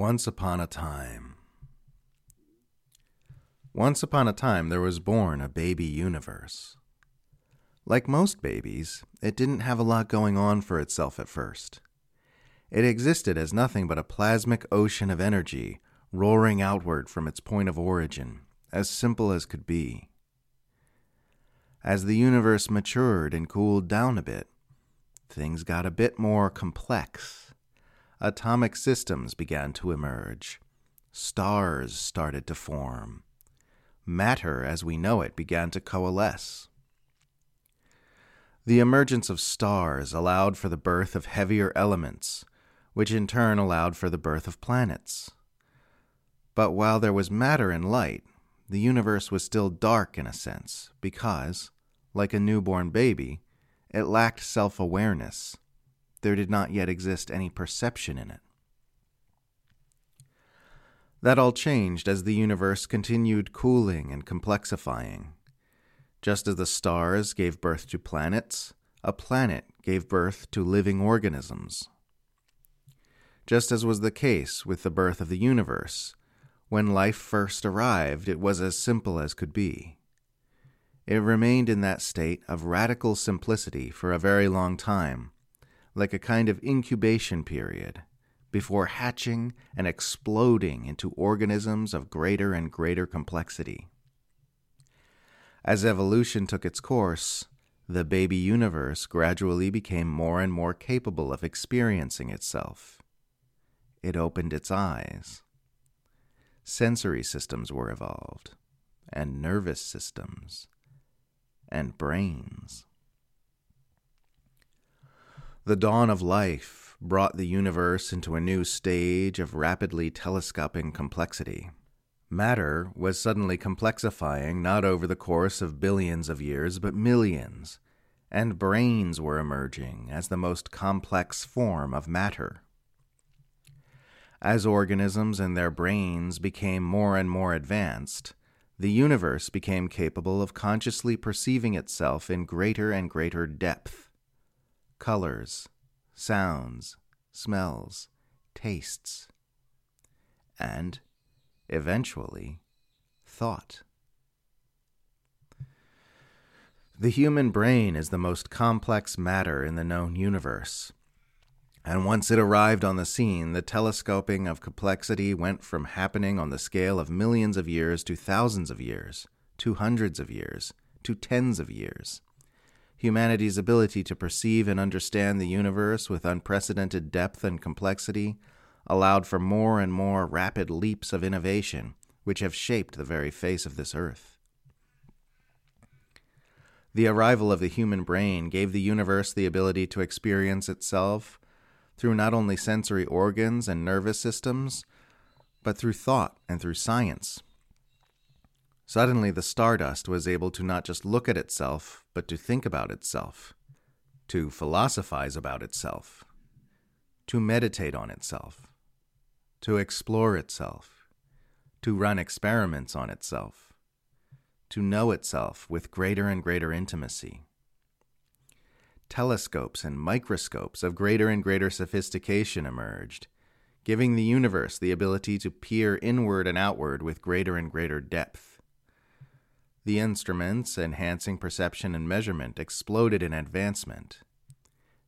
Once upon a time. Once upon a time, there was born a baby universe. Like most babies, it didn't have a lot going on for itself at first. It existed as nothing but a plasmic ocean of energy roaring outward from its point of origin, as simple as could be. As the universe matured and cooled down a bit, things got a bit more complex. Atomic systems began to emerge. Stars started to form. Matter as we know it began to coalesce. The emergence of stars allowed for the birth of heavier elements, which in turn allowed for the birth of planets. But while there was matter and light, the universe was still dark in a sense because, like a newborn baby, it lacked self-awareness. There did not yet exist any perception in it. That all changed as the universe continued cooling and complexifying. Just as the stars gave birth to planets, a planet gave birth to living organisms. Just as was the case with the birth of the universe, when life first arrived, it was as simple as could be. It remained in that state of radical simplicity for a very long time, like a kind of incubation period, before hatching and exploding into organisms of greater and greater complexity. As evolution took its course, the baby universe gradually became more and more capable of experiencing itself. It opened its eyes. Sensory systems were evolved, and nervous systems, and brains. The dawn of life brought the universe into a new stage of rapidly telescoping complexity. Matter was suddenly complexifying not over the course of billions of years, but millions, and brains were emerging as the most complex form of matter. As organisms and their brains became more and more advanced, the universe became capable of consciously perceiving itself in greater and greater depth. Colors, sounds, smells, tastes, and, eventually, thought. The human brain is the most complex matter in the known universe, and once it arrived on the scene, the telescoping of complexity went from happening on the scale of millions of years to thousands of years, to hundreds of years, to tens of years. Humanity's ability to perceive and understand the universe with unprecedented depth and complexity allowed for more and more rapid leaps of innovation, which have shaped the very face of this earth. The arrival of the human brain gave the universe the ability to experience itself through not only sensory organs and nervous systems, but through thought and through science. Suddenly, the stardust was able to not just look at itself, but to think about itself, to philosophize about itself, to meditate on itself, to explore itself, to run experiments on itself, to know itself with greater and greater intimacy. Telescopes and microscopes of greater and greater sophistication emerged, giving the universe the ability to peer inward and outward with greater and greater depth. The instruments enhancing perception and measurement exploded in advancement.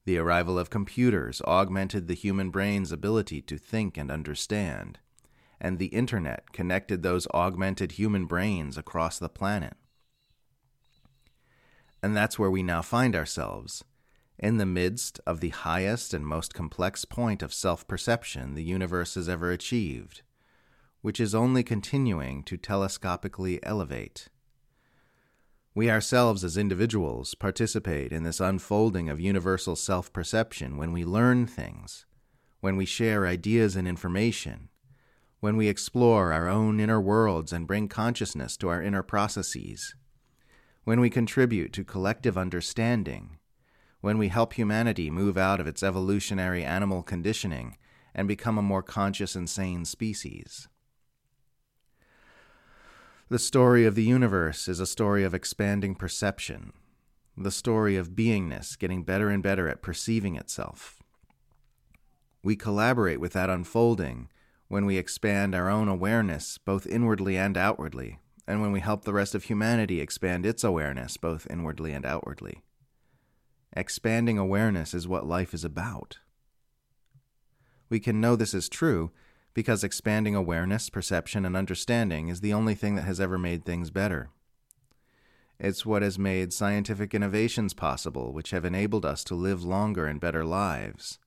The arrival of computers augmented the human brain's ability to think and understand, and the internet connected those augmented human brains across the planet. And that's where we now find ourselves, in the midst of the highest and most complex point of self-perception the universe has ever achieved, which is only continuing to telescopically elevate. We ourselves as individuals participate in this unfolding of universal self-perception when we learn things, when we share ideas and information, when we explore our own inner worlds and bring consciousness to our inner processes, when we contribute to collective understanding, when we help humanity move out of its evolutionary animal conditioning and become a more conscious and sane species. The story of the universe is a story of expanding perception, the story of beingness getting better and better at perceiving itself. We collaborate with that unfolding when we expand our own awareness, both inwardly and outwardly, and when we help the rest of humanity expand its awareness, both inwardly and outwardly. Expanding awareness is what life is about. We can know this is true because expanding awareness, perception, and understanding is the only thing that has ever made things better. It's what has made scientific innovations possible, which have enabled us to live longer and better lives.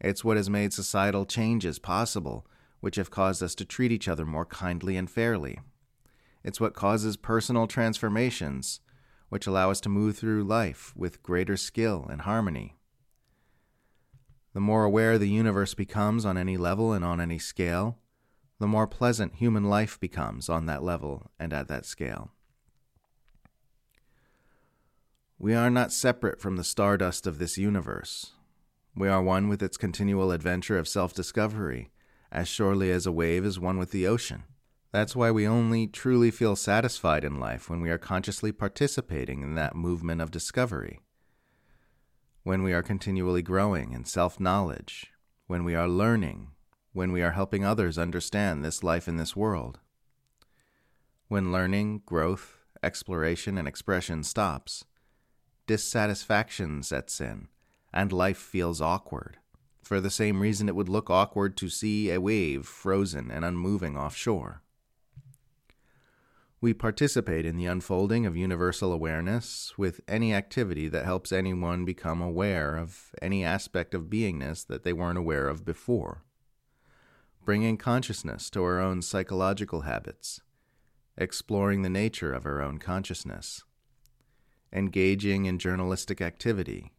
It's what has made societal changes possible, which have caused us to treat each other more kindly and fairly. It's what causes personal transformations, which allow us to move through life with greater skill and harmony. The more aware the universe becomes on any level and on any scale, the more pleasant human life becomes on that level and at that scale. We are not separate from the stardust of this universe. We are one with its continual adventure of self-discovery, as surely as a wave is one with the ocean. That's why we only truly feel satisfied in life when we are consciously participating in that movement of discovery, when we are continually growing in self-knowledge, when we are learning, when we are helping others understand this life and this world. When learning, growth, exploration, and expression stops, dissatisfaction sets in, and life feels awkward, for the same reason it would look awkward to see a wave frozen and unmoving offshore. We participate in the unfolding of universal awareness with any activity that helps anyone become aware of any aspect of beingness that they weren't aware of before, bringing consciousness to our own psychological habits, exploring the nature of our own consciousness, engaging in journalistic activity,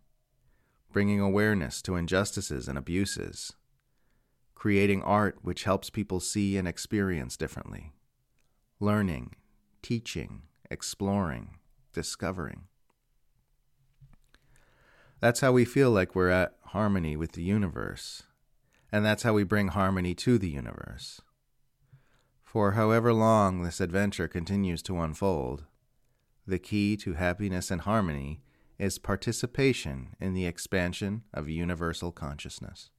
bringing awareness to injustices and abuses, creating art which helps people see and experience differently, learning, teaching, exploring, discovering. That's how we feel like we're at harmony with the universe, and that's how we bring harmony to the universe. For however long this adventure continues to unfold, the key to happiness and harmony is participation in the expansion of universal consciousness.